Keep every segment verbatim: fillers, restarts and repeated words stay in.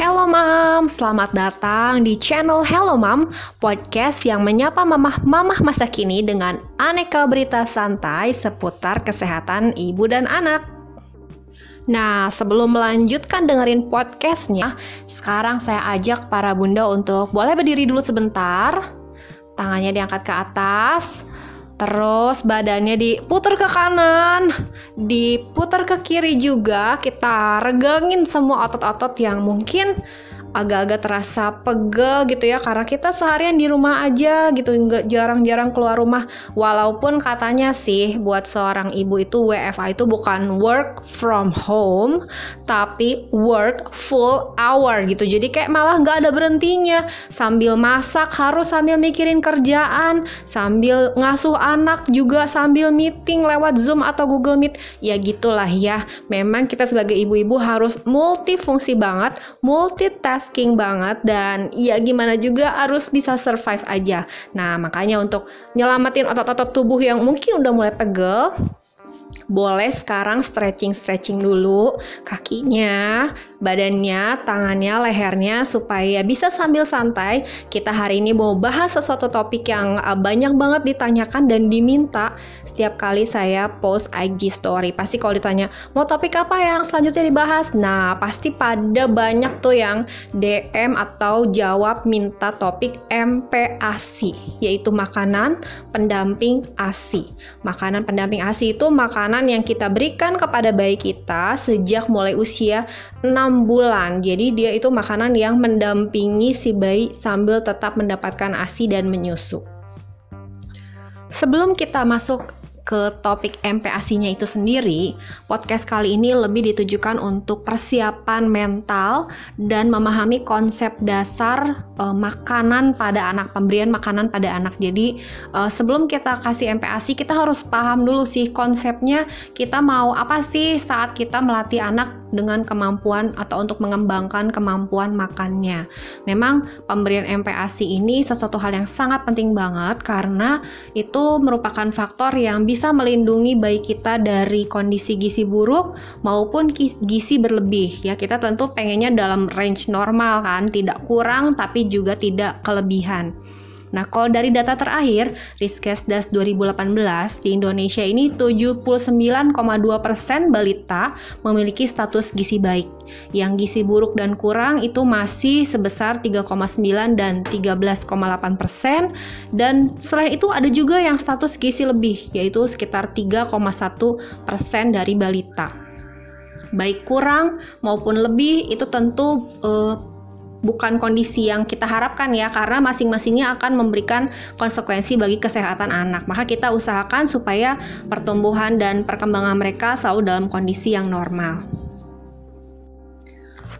Hello Mam, selamat datang di channel Hello Mam, podcast yang menyapa mamah-mamah masa kini dengan aneka berita santai seputar kesehatan ibu dan anak. Nah, sebelum melanjutkan dengerin podcastnya, sekarang saya ajak para bunda untuk boleh berdiri dulu sebentar. Tangannya diangkat ke atas, terus badannya diputar ke kanan, diputar ke kiri juga. Kita regangin semua otot-otot yang mungkin agak-agak terasa pegel gitu ya, karena kita seharian di rumah aja gitu, jarang-jarang keluar rumah. Walaupun katanya sih buat seorang ibu itu W F H itu bukan work from home, tapi work full hour gitu. Jadi kayak malah gak ada berhentinya. Sambil masak harus sambil mikirin kerjaan, sambil ngasuh anak juga, sambil meeting lewat Zoom atau Google Meet. Ya gitulah ya, memang kita sebagai ibu-ibu harus multifungsi banget, multitask king banget, dan ya gimana juga harus bisa survive aja. Nah, makanya untuk nyelamatin otot-otot tubuh yang mungkin udah mulai pegel, boleh sekarang stretching-stretching dulu kakinya, badannya, tangannya, lehernya, supaya bisa sambil santai. Kita hari ini mau bahas sesuatu topik yang banyak banget ditanyakan dan diminta setiap kali saya post I G story. Pasti kalau ditanya, mau topik apa yang selanjutnya dibahas? Nah, pasti pada banyak tuh yang D M atau jawab minta topik M P A S I, yaitu makanan pendamping ASI. Makanan pendamping ASI itu makanan yang kita berikan kepada bayi kita sejak mulai usia enam bulan. Jadi dia itu makanan yang mendampingi si bayi sambil tetap mendapatkan ASI dan menyusu. Sebelum kita masuk ke topik M P A S I-nya itu sendiri, podcast kali ini lebih ditujukan untuk persiapan mental dan memahami konsep dasar e, makanan pada anak, pemberian makanan pada anak. Jadi e, sebelum kita kasih M P A S I, kita harus paham dulu sih konsepnya, kita mau apa sih saat kita melatih anak dengan kemampuan atau untuk mengembangkan kemampuan makannya. Memang pemberian M P A S I ini sesuatu hal yang sangat penting banget, karena itu merupakan faktor yang bisa melindungi bayi kita dari kondisi gizi buruk maupun gizi berlebih. Ya, kita tentu pengennya dalam range normal kan, tidak kurang tapi juga tidak kelebihan. Nah, kalau dari data terakhir Riskesdas dua ribu delapan belas di Indonesia ini tujuh puluh sembilan koma dua persen balita memiliki status gizi baik. Yang gizi buruk dan kurang itu masih sebesar tiga koma sembilan dan tiga belas koma delapan persen, dan selain itu ada juga yang status gizi lebih, yaitu sekitar tiga koma satu persen dari balita. Baik kurang maupun lebih itu tentu eh, bukan kondisi yang kita harapkan ya, karena masing-masingnya akan memberikan konsekuensi bagi kesehatan anak. Maka kita usahakan supaya pertumbuhan dan perkembangan mereka selalu dalam kondisi yang normal.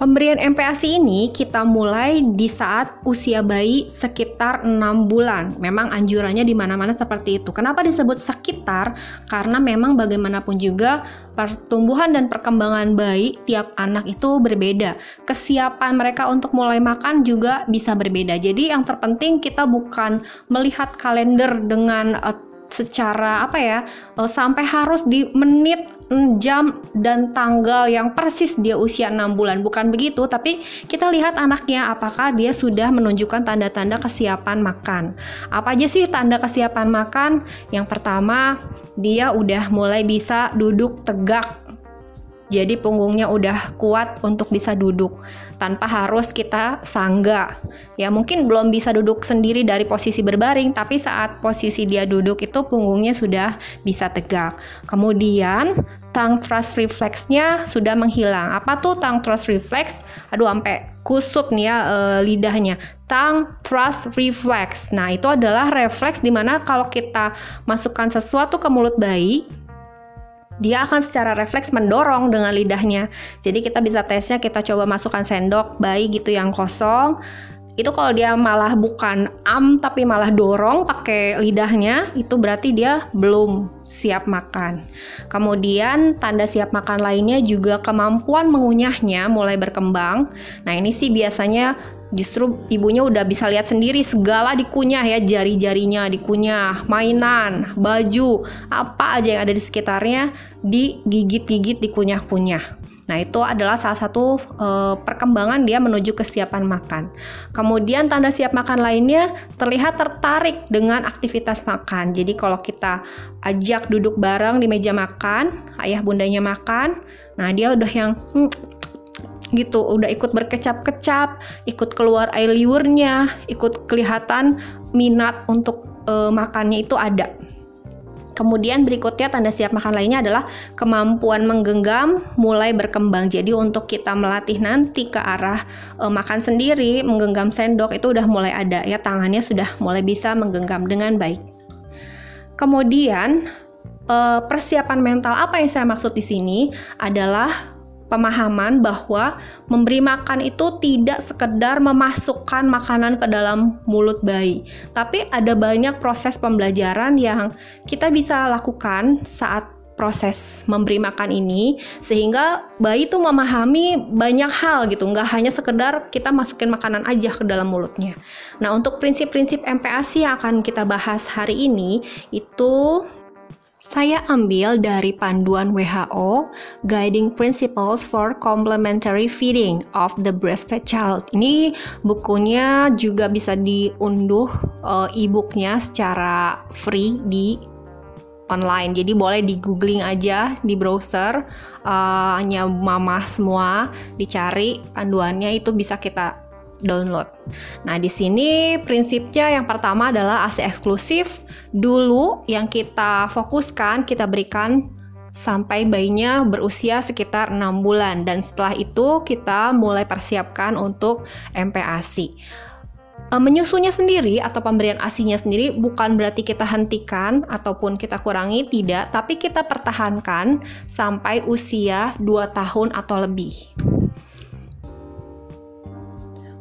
Pemberian M P A S I ini kita mulai di saat usia bayi sekitar enam bulan. Memang anjurannya di mana-mana seperti itu. Kenapa disebut sekitar? Karena memang bagaimanapun juga pertumbuhan dan perkembangan bayi tiap anak itu berbeda. Kesiapan mereka untuk mulai makan juga bisa berbeda. Jadi yang terpenting kita bukan melihat kalender dengan uh, secara apa ya, sampai harus di menit, jam, dan tanggal yang persis dia usia enam bulan. Bukan begitu, tapi kita lihat anaknya, apakah dia sudah menunjukkan tanda-tanda kesiapan makan. Apa aja sih tanda kesiapan makan? Yang pertama, dia udah mulai bisa duduk tegak. Jadi punggungnya udah kuat untuk bisa duduk tanpa harus kita sangga. Ya mungkin belum bisa duduk sendiri dari posisi berbaring, tapi saat posisi dia duduk itu punggungnya sudah bisa tegak. Kemudian tongue thrust refleksnya sudah menghilang. Apa tuh tongue thrust refleks? Aduh, sampai kusut nih ya e, lidahnya. Tongue thrust reflex. Nah, itu adalah refleks dimana kalau kita masukkan sesuatu ke mulut bayi, dia akan secara refleks mendorong dengan lidahnya. Jadi kita bisa tesnya, kita coba masukkan sendok bayi gitu yang kosong. Itu kalau dia malah bukan am tapi malah dorong pakai lidahnya, itu berarti dia belum siap makan. Kemudian tanda siap makan lainnya juga kemampuan mengunyahnya mulai berkembang. Nah, ini sih biasanya justru ibunya udah bisa lihat sendiri, segala dikunyah ya, jari-jarinya dikunyah, mainan, baju, apa aja yang ada di sekitarnya digigit-gigit, dikunyah-kunyah. Nah, itu adalah salah satu e, perkembangan dia menuju kesiapan makan. Kemudian tanda siap makan lainnya terlihat tertarik dengan aktivitas makan. Jadi kalau kita ajak duduk bareng di meja makan, ayah bundanya makan, nah dia udah yang hmm, gitu, udah ikut berkecap-kecap, ikut keluar air liurnya, ikut kelihatan minat untuk e, makannya itu ada. Kemudian berikutnya tanda siap makan lainnya adalah kemampuan menggenggam mulai berkembang. Jadi untuk kita melatih nanti ke arah e, makan sendiri, menggenggam sendok itu udah mulai ada ya, tangannya sudah mulai bisa menggenggam dengan baik. Kemudian e, persiapan mental, apa yang saya maksud di sini adalah pemahaman bahwa memberi makan itu tidak sekedar memasukkan makanan ke dalam mulut bayi, tapi ada banyak proses pembelajaran yang kita bisa lakukan saat proses memberi makan ini, sehingga bayi tuh memahami banyak hal gitu, nggak hanya sekedar kita masukin makanan aja ke dalam mulutnya. Nah, untuk prinsip-prinsip M P A S I yang akan kita bahas hari ini itu saya ambil dari panduan W H O, Guiding Principles for Complementary Feeding of the Breastfed Child. Ini bukunya juga bisa diunduh e, e-booknya secara free di online. Jadi boleh di googling aja di browser, e, hanya mama semua dicari panduannya, itu bisa kita download. Nah, di sini prinsipnya yang pertama adalah A S I eksklusif dulu yang kita fokuskan, kita berikan sampai bayinya berusia sekitar enam bulan, dan setelah itu kita mulai persiapkan untuk M P A S I. Menyusunya sendiri atau pemberian A S I-nya sendiri bukan berarti kita hentikan ataupun kita kurangi, tidak, tapi kita pertahankan sampai usia dua tahun atau lebih.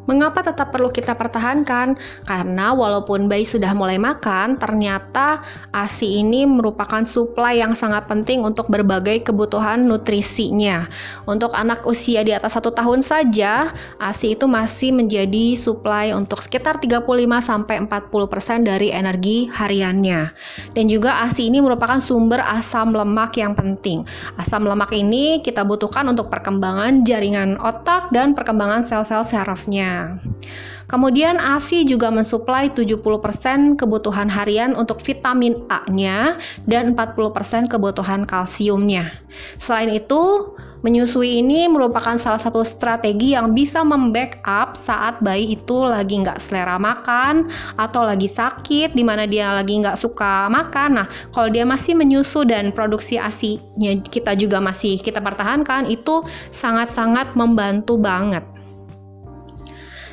Mengapa tetap perlu kita pertahankan? Karena walaupun bayi sudah mulai makan, ternyata A S I ini merupakan suplai yang sangat penting untuk berbagai kebutuhan nutrisinya. Untuk anak usia di atas satu tahun saja, A S I itu masih menjadi suplai untuk sekitar tiga puluh lima sampai empat puluh persen dari energi hariannya. Dan juga A S I ini merupakan sumber asam lemak yang penting. Asam lemak ini kita butuhkan untuk perkembangan jaringan otak dan perkembangan sel-sel sarafnya. Kemudian A S I juga mensuplai tujuh puluh persen kebutuhan harian untuk vitamin A-nya dan empat puluh persen kebutuhan kalsiumnya. Selain itu, menyusui ini merupakan salah satu strategi yang bisa membackup saat bayi itu lagi nggak selera makan atau lagi sakit, di mana dia lagi nggak suka makan. Nah, kalau dia masih menyusu dan produksi A S I-nya kita juga masih kita pertahankan, itu sangat-sangat membantu banget.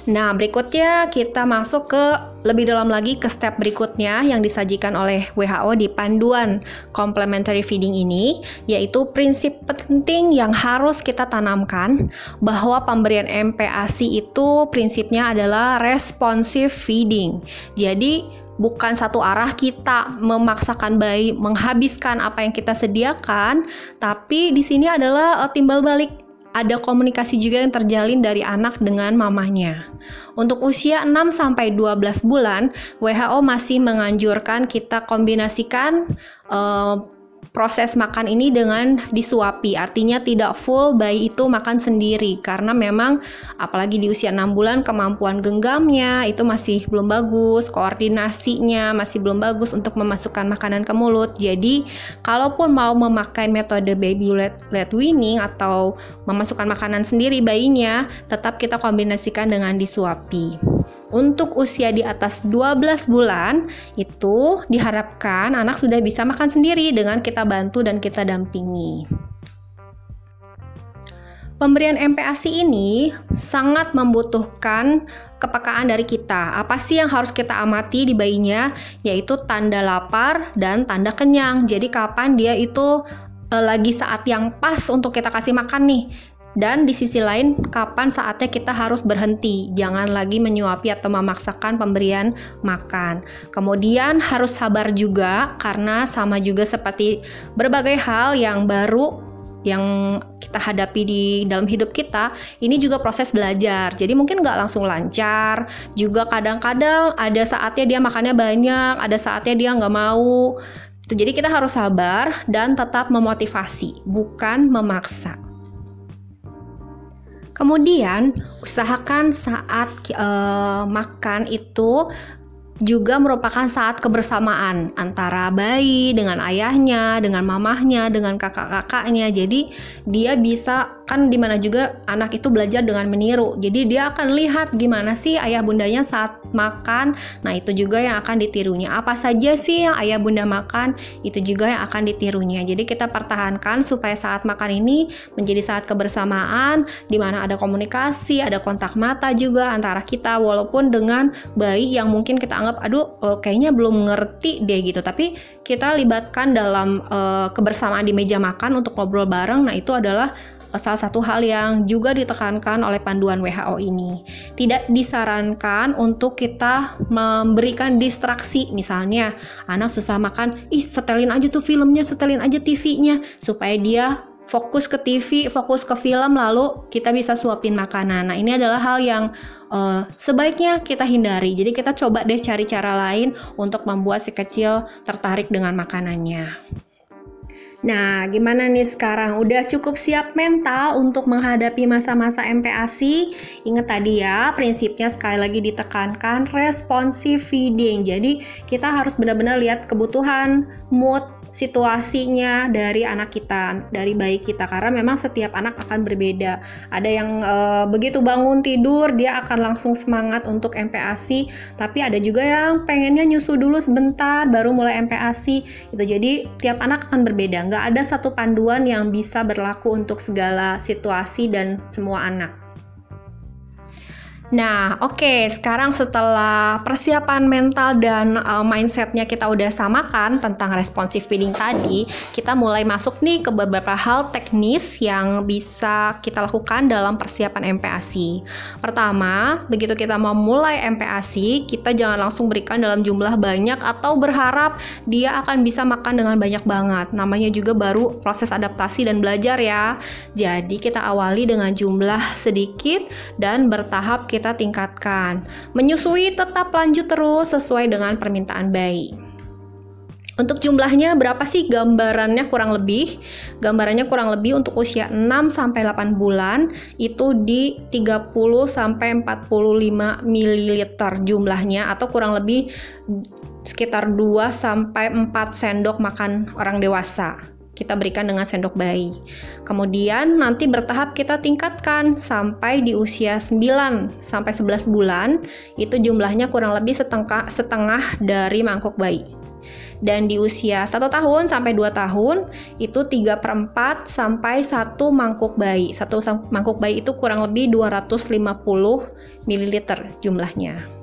Nah, berikutnya kita masuk ke lebih dalam lagi ke step berikutnya yang disajikan oleh W H O di panduan complementary feeding ini, yaitu prinsip penting yang harus kita tanamkan bahwa pemberian M P A S I itu prinsipnya adalah responsive feeding. Jadi bukan satu arah kita memaksakan bayi menghabiskan apa yang kita sediakan, tapi di sini adalah timbal balik. Ada komunikasi juga yang terjalin dari anak dengan mamahnya. Untuk usia enam sampai dua belas bulan, W H O masih menganjurkan kita kombinasikan uh, proses makan ini dengan disuapi. Artinya tidak full bayi itu makan sendiri, karena memang apalagi di usia enam bulan kemampuan genggamnya itu masih belum bagus, koordinasinya masih belum bagus untuk memasukkan makanan ke mulut. Jadi kalaupun mau memakai metode baby led weaning atau memasukkan makanan sendiri bayinya, tetap kita kombinasikan dengan disuapi. Untuk usia di atas dua belas bulan itu diharapkan anak sudah bisa makan sendiri dengan kita bantu dan kita dampingi. Pemberian M P A S I ini sangat membutuhkan kepekaan dari kita. Apa sih yang harus kita amati di bayinya? Yaitu tanda lapar dan tanda kenyang. Jadi kapan dia itu e, lagi saat yang pas untuk kita kasih makan nih. Dan di sisi lain, kapan saatnya kita harus berhenti, jangan lagi menyuapi atau memaksakan pemberian makan. Kemudian harus sabar juga, karena sama juga seperti berbagai hal yang baru yang kita hadapi di dalam hidup kita, ini juga proses belajar. Jadi mungkin nggak langsung lancar, juga kadang-kadang ada saatnya dia makannya banyak, ada saatnya dia nggak mau. Jadi kita harus sabar dan tetap memotivasi, bukan memaksa. Kemudian, usahakan saat uh, makan itu juga merupakan saat kebersamaan antara bayi dengan ayahnya, dengan mamahnya, dengan kakak-kakaknya. Jadi dia bisa, kan dimana juga anak itu belajar dengan meniru, jadi dia akan lihat gimana sih ayah bundanya saat makan. Nah itu juga yang akan ditirunya, apa saja sih yang ayah bunda makan, itu juga yang akan ditirunya. Jadi kita pertahankan supaya saat makan ini menjadi saat kebersamaan, dimana ada komunikasi, ada kontak mata juga antara kita, walaupun dengan bayi yang mungkin kita anggap aduh kayaknya belum ngerti deh gitu, tapi kita libatkan dalam uh, kebersamaan di meja makan untuk ngobrol bareng. Nah itu adalah salah satu hal yang juga ditekankan oleh panduan W H O ini. Tidak disarankan untuk kita memberikan distraksi, misalnya anak susah makan, ih setelin aja tuh filmnya, setelin aja T V-nya, supaya dia fokus ke T V, fokus ke film, lalu kita bisa suapin makanan. Nah ini adalah hal yang uh, sebaiknya kita hindari. Jadi kita coba deh cari cara lain untuk membuat si kecil tertarik dengan makanannya. Nah gimana nih sekarang? Udah cukup siap mental untuk menghadapi masa-masa M P A S I? Ingat tadi ya, prinsipnya sekali lagi ditekankan responsive feeding. Jadi kita harus benar-benar lihat kebutuhan, mood, situasinya dari anak kita, dari bayi kita, karena memang setiap anak akan berbeda. Ada yang e, begitu bangun tidur dia akan langsung semangat untuk M P A S I, tapi ada juga yang pengennya nyusu dulu sebentar baru mulai M P A S I gitu. Jadi tiap anak akan berbeda, nggak ada satu panduan yang bisa berlaku untuk segala situasi dan semua anak. Nah oke okay, sekarang setelah persiapan mental dan uh, mindsetnya kita udah samakan tentang responsive feeding tadi, kita mulai masuk nih ke beberapa hal teknis yang bisa kita lakukan dalam persiapan M P A S I. Pertama, begitu kita mau mulai M P A S I, kita jangan langsung berikan dalam jumlah banyak atau berharap dia akan bisa makan dengan banyak banget. Namanya juga baru proses adaptasi dan belajar ya. Jadi kita awali dengan jumlah sedikit dan bertahap kita tingkatkan. Menyusui tetap lanjut terus sesuai dengan permintaan bayi. Untuk jumlahnya berapa sih gambarannya kurang lebih? Gambarannya kurang lebih untuk usia enam sampai delapan bulan itu di tiga puluh sampai empat puluh lima mililiter jumlahnya, atau kurang lebih sekitar dua sampai empat sendok makan orang dewasa. Kita berikan dengan sendok bayi. Kemudian nanti bertahap kita tingkatkan sampai di usia sembilan sampai sebelas bulan, itu jumlahnya kurang lebih setengah, setengah dari mangkok bayi. Dan di usia satu tahun sampai dua tahun itu tiga per empat sampai satu mangkok bayi. Satu mangkok bayi itu kurang lebih dua ratus lima puluh mililiter jumlahnya.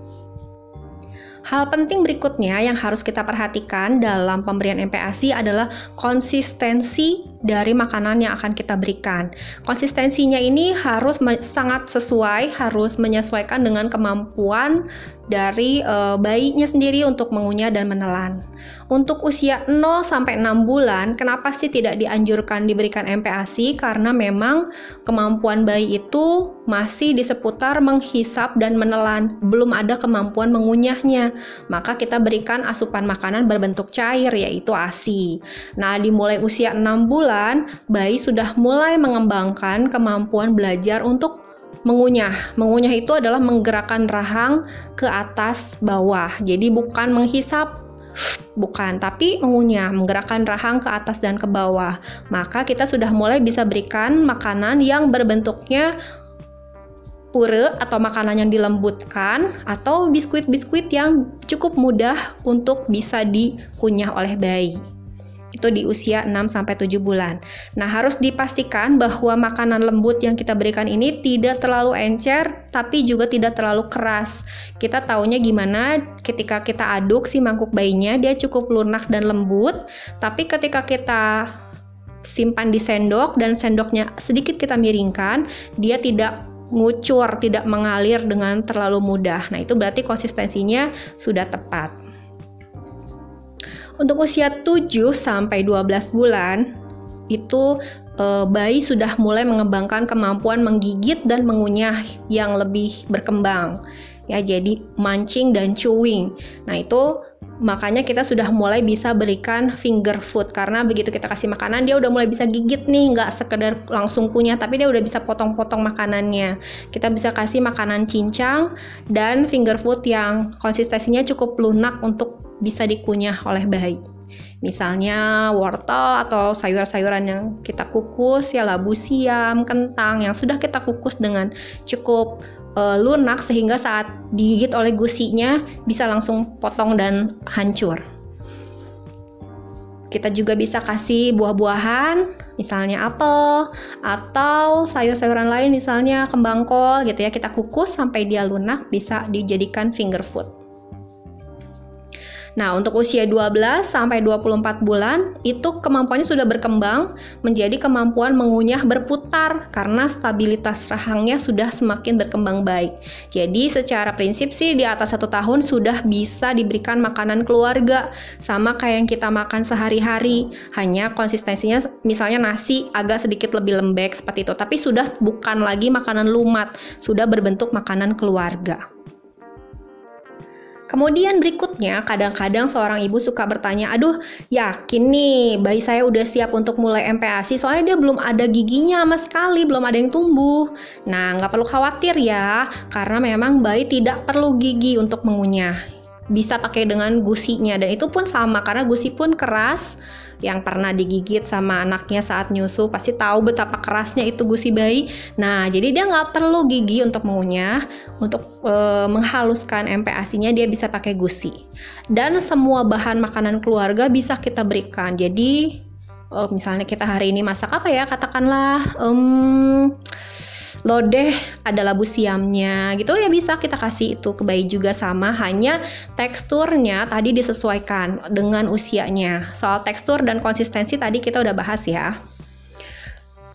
Hal penting berikutnya yang harus kita perhatikan dalam pemberian M P A S I adalah konsistensi dari makanan yang akan kita berikan. Konsistensinya ini harus me- sangat sesuai, harus menyesuaikan dengan kemampuan dari e, bayinya sendiri untuk mengunyah dan menelan. Untuk usia nol sampai enam bulan, kenapa sih tidak dianjurkan diberikan M P A S I? Karena memang kemampuan bayi itu masih di seputar menghisap dan menelan, belum ada kemampuan mengunyahnya. Maka kita berikan asupan makanan berbentuk cair, yaitu ASI. Nah, dimulai usia enam bulan, bayi sudah mulai mengembangkan kemampuan belajar untuk mengunyah. Mengunyah itu adalah menggerakkan rahang ke atas bawah. Jadi bukan menghisap, bukan, tapi mengunyah, menggerakkan rahang ke atas dan ke bawah. Maka kita sudah mulai bisa berikan makanan yang berbentuknya pure atau makanan yang dilembutkan, atau biskuit-biskuit yang cukup mudah untuk bisa dikunyah oleh bayi. Itu di usia enam sampai tujuh bulan. Nah, harus dipastikan bahwa makanan lembut yang kita berikan ini tidak terlalu encer, tapi juga tidak terlalu keras. Kita taunya gimana ketika kita aduk si mangkuk bayinya, dia cukup lunak dan lembut, tapi ketika kita simpan di sendok dan sendoknya sedikit kita miringkan, dia tidak ngucur, tidak mengalir dengan terlalu mudah. Nah, itu berarti konsistensinya sudah tepat. Untuk usia tujuh sampai dua belas bulan, itu e, bayi sudah mulai mengembangkan kemampuan menggigit dan mengunyah yang lebih berkembang. Ya, jadi mancing dan chewing. Nah, itu Makanya kita sudah mulai bisa berikan finger food, karena begitu kita kasih makanan dia udah mulai bisa gigit nih, nggak sekedar langsung kunyah, tapi dia udah bisa potong-potong makanannya. Kita bisa kasih makanan cincang dan finger food yang konsistensinya cukup lunak untuk bisa dikunyah oleh bayi. Misalnya wortel atau sayur-sayuran yang kita kukus, ya labu siam, kentang yang sudah kita kukus dengan cukup e, lunak sehingga saat digigit oleh gusinya bisa langsung potong dan hancur. Kita juga bisa kasih buah-buahan, misalnya apel atau sayur-sayuran lain, misalnya kembang kol gitu ya, kita kukus sampai dia lunak bisa dijadikan finger food. Nah, untuk usia dua belas sampai dua puluh empat bulan, itu kemampuannya sudah berkembang menjadi kemampuan mengunyah berputar karena stabilitas rahangnya sudah semakin berkembang baik. Jadi, secara prinsip sih di atas satu tahun sudah bisa diberikan makanan keluarga, sama kayak yang kita makan sehari-hari. Hanya konsistensinya misalnya nasi agak sedikit lebih lembek seperti itu, tapi sudah bukan lagi makanan lumat, sudah berbentuk makanan keluarga. Kemudian berikutnya, kadang-kadang seorang ibu suka bertanya, aduh yakin nih bayi saya udah siap untuk mulai M P A S I, soalnya dia belum ada giginya sama sekali, belum ada yang tumbuh. Nah, nggak perlu khawatir ya, karena memang bayi tidak perlu gigi untuk mengunyah. Bisa pakai dengan gusinya, dan itu pun sama, karena gusi pun keras. Yang pernah digigit sama anaknya saat nyusu pasti tahu betapa kerasnya itu gusi bayi. Nah, jadi dia nggak perlu gigi untuk mengunyah. Untuk e, menghaluskan M P A S I-nya dia bisa pakai gusi. Dan semua bahan makanan keluarga bisa kita berikan. Jadi e, misalnya kita hari ini masak apa ya? Katakanlah um, lodeh ada labu siamnya gitu ya, bisa kita kasih itu ke bayi juga sama, hanya teksturnya tadi disesuaikan dengan usianya. Soal tekstur dan konsistensi tadi kita udah bahas ya.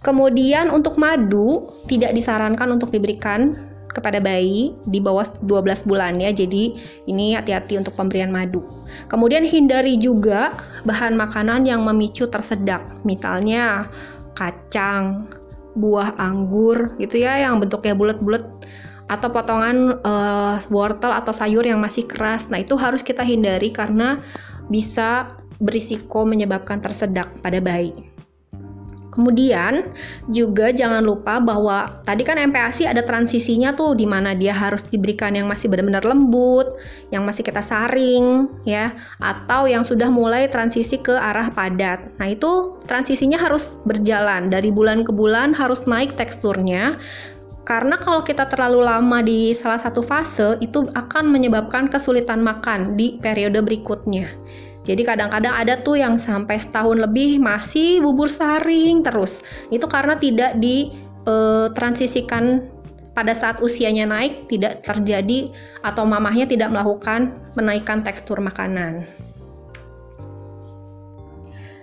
Kemudian untuk madu tidak disarankan untuk diberikan kepada bayi di bawah dua belas bulan ya. Jadi ini hati-hati untuk pemberian madu. Kemudian hindari juga bahan makanan yang memicu tersedak. Misalnya kacang, buah anggur gitu ya yang bentuknya bulat-bulat, atau potongan uh, wortel atau sayur yang masih keras. Nah, itu harus kita hindari karena bisa berisiko menyebabkan tersedak pada bayi. Kemudian juga jangan lupa bahwa tadi kan M P A S I ada transisinya tuh, di mana dia harus diberikan yang masih benar-benar lembut, yang masih kita saring ya, atau yang sudah mulai transisi ke arah padat. Nah, itu transisinya harus berjalan dari bulan ke bulan, harus naik teksturnya. Karena kalau kita terlalu lama di salah satu fase, itu akan menyebabkan kesulitan makan di periode berikutnya. Jadi kadang-kadang ada tuh yang sampai setahun lebih masih bubur saring terus. Itu karena tidak ditransisikan pada saat usianya naik, tidak terjadi atau mamahnya tidak melakukan menaikkan tekstur makanan.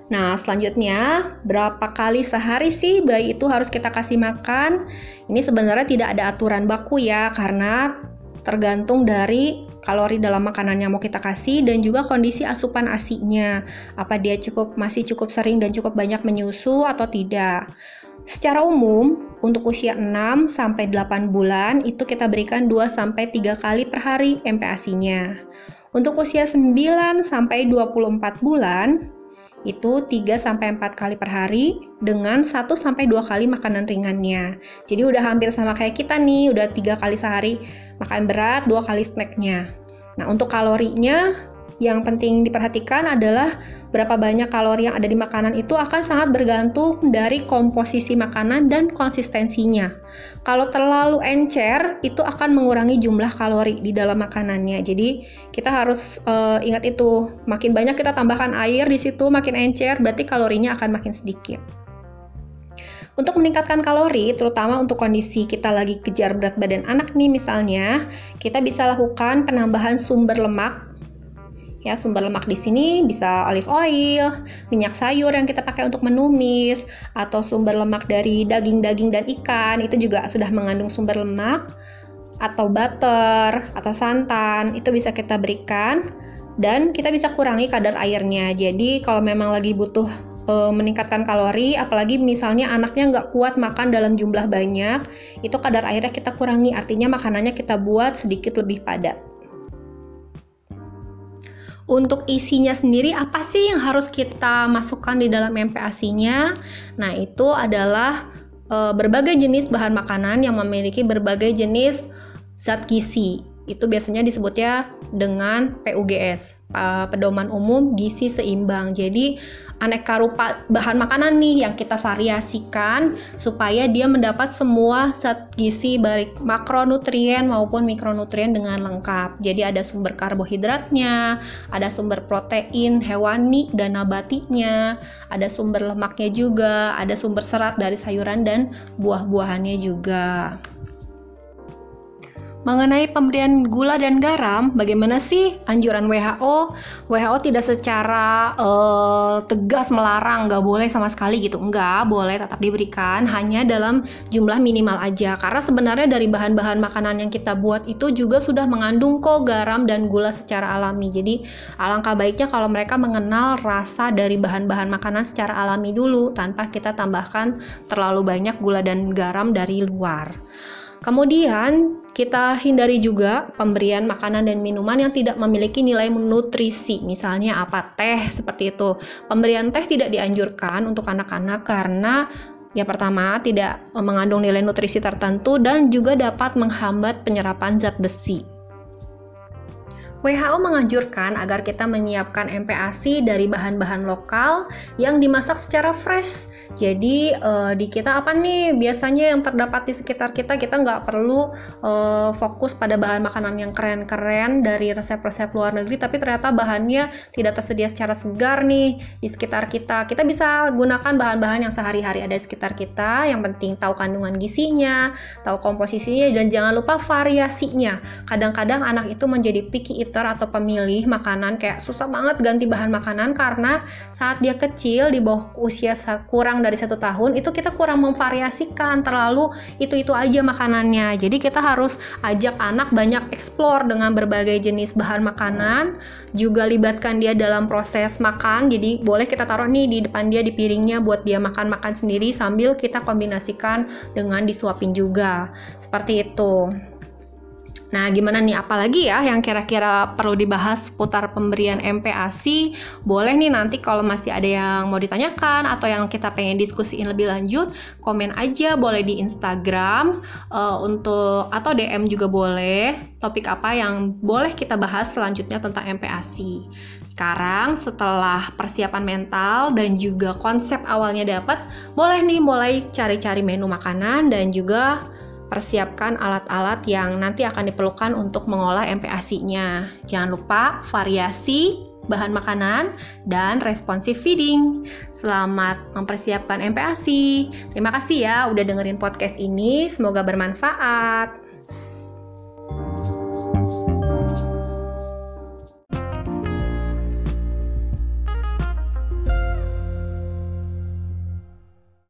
Nah, selanjutnya, berapa kali sehari sih bayi itu harus kita kasih makan? Ini sebenarnya tidak ada aturan baku ya, karena tergantung dari kalori dalam makanan yang mau kita kasih dan juga kondisi asupan asinya, apa dia cukup masih cukup sering dan cukup banyak menyusu atau tidak. Secara umum untuk usia enam sampai delapan bulan itu kita berikan dua sampai tiga kali per hari M P A S I-nya. Untuk usia sembilan sampai dua puluh empat bulan itu tiga sampai empat kali per hari dengan satu sampai dua kali makanan ringannya. Jadi udah hampir sama kayak kita nih, udah tiga kali sehari makan berat, dua kali snacknya. Nah, untuk kalorinya yang penting diperhatikan adalah berapa banyak kalori yang ada di makanan itu akan sangat bergantung dari komposisi makanan dan konsistensinya. Kalau terlalu encer, itu akan mengurangi jumlah kalori di dalam makanannya. Jadi kita harus uh, ingat itu, makin banyak kita tambahkan air di situ, makin encer, berarti kalorinya akan makin sedikit. Untuk meningkatkan kalori, terutama untuk kondisi kita lagi kejar berat badan anak nih misalnya, kita bisa lakukan penambahan sumber lemak. Ya, sumber lemak di sini bisa olive oil, minyak sayur yang kita pakai untuk menumis, atau sumber lemak dari daging-daging dan ikan, itu juga sudah mengandung sumber lemak, atau butter, atau santan, itu bisa kita berikan, dan kita bisa kurangi kadar airnya. Jadi kalau memang lagi butuh e, meningkatkan kalori, apalagi misalnya anaknya nggak kuat makan dalam jumlah banyak, itu kadar airnya kita kurangi, artinya makanannya kita buat sedikit lebih padat. Untuk isinya sendiri, apa sih yang harus kita masukkan di dalam M P A S I-nya? Nah, itu adalah e, berbagai jenis bahan makanan yang memiliki berbagai jenis zat gizi. Itu biasanya disebutnya dengan P U G S, Pedoman Umum Gizi Seimbang. Jadi, aneka rupa bahan makanan nih yang kita variasikan supaya dia mendapat semua zat gizi, baik makronutrien maupun mikronutrien dengan lengkap. Jadi ada sumber karbohidratnya, ada sumber protein hewani dan nabatinya, ada sumber lemaknya juga, ada sumber serat dari sayuran dan buah-buahannya juga. Mengenai pemberian gula dan garam, bagaimana sih anjuran W H O? W H O tidak secara uh, tegas melarang, nggak boleh sama sekali gitu. Nggak, boleh tetap diberikan, hanya dalam jumlah minimal aja. Karena sebenarnya dari bahan-bahan makanan yang kita buat itu juga sudah mengandung kok garam dan gula secara alami. Jadi alangkah baiknya kalau mereka mengenal rasa dari bahan-bahan makanan secara alami dulu, tanpa kita tambahkan terlalu banyak gula dan garam dari luar. Kemudian kita hindari juga pemberian makanan dan minuman yang tidak memiliki nilai nutrisi, misalnya apa, teh, seperti itu. Pemberian teh tidak dianjurkan untuk anak-anak karena ya pertama tidak mengandung nilai nutrisi tertentu dan juga dapat menghambat penyerapan zat besi. W H O menganjurkan agar kita menyiapkan M P A S I dari bahan-bahan lokal yang dimasak secara fresh. Jadi eh, di kita apa nih biasanya yang terdapat di sekitar kita, kita nggak perlu eh, fokus pada bahan makanan yang keren-keren dari resep-resep luar negeri, tapi ternyata bahannya tidak tersedia secara segar nih di sekitar kita. Kita bisa gunakan bahan-bahan yang sehari-hari ada di sekitar kita, yang penting tahu kandungan gizinya, tahu komposisinya, dan jangan lupa variasinya. Kadang-kadang anak itu menjadi picky eater atau pemilih makanan, kayak susah banget ganti bahan makanan karena saat dia kecil di bawah usia kurang dari satu tahun itu kita kurang memvariasikan, terlalu itu-itu aja makanannya. Jadi kita harus ajak anak banyak eksplor dengan berbagai jenis bahan makanan, juga libatkan dia dalam proses makan. Jadi boleh kita taruh nih di depan dia di piringnya buat dia makan-makan sendiri sambil kita kombinasikan dengan disuapin juga, seperti itu. Nah, gimana nih, apalagi ya yang kira-kira perlu dibahas seputar pemberian M P A S I? Boleh nih nanti kalau masih ada yang mau ditanyakan atau yang kita pengen diskusiin lebih lanjut, komen aja, boleh di Instagram uh, untuk atau D M juga boleh, topik apa yang boleh kita bahas selanjutnya tentang M P A S I. Sekarang setelah persiapan mental dan juga konsep awalnya dapat, boleh nih mulai cari-cari menu makanan dan juga persiapkan alat-alat yang nanti akan diperlukan untuk mengolah M P A S I-nya. Jangan lupa variasi bahan makanan dan responsive feeding. Selamat mempersiapkan M P A S I. Terima kasih ya udah dengerin podcast ini. Semoga bermanfaat.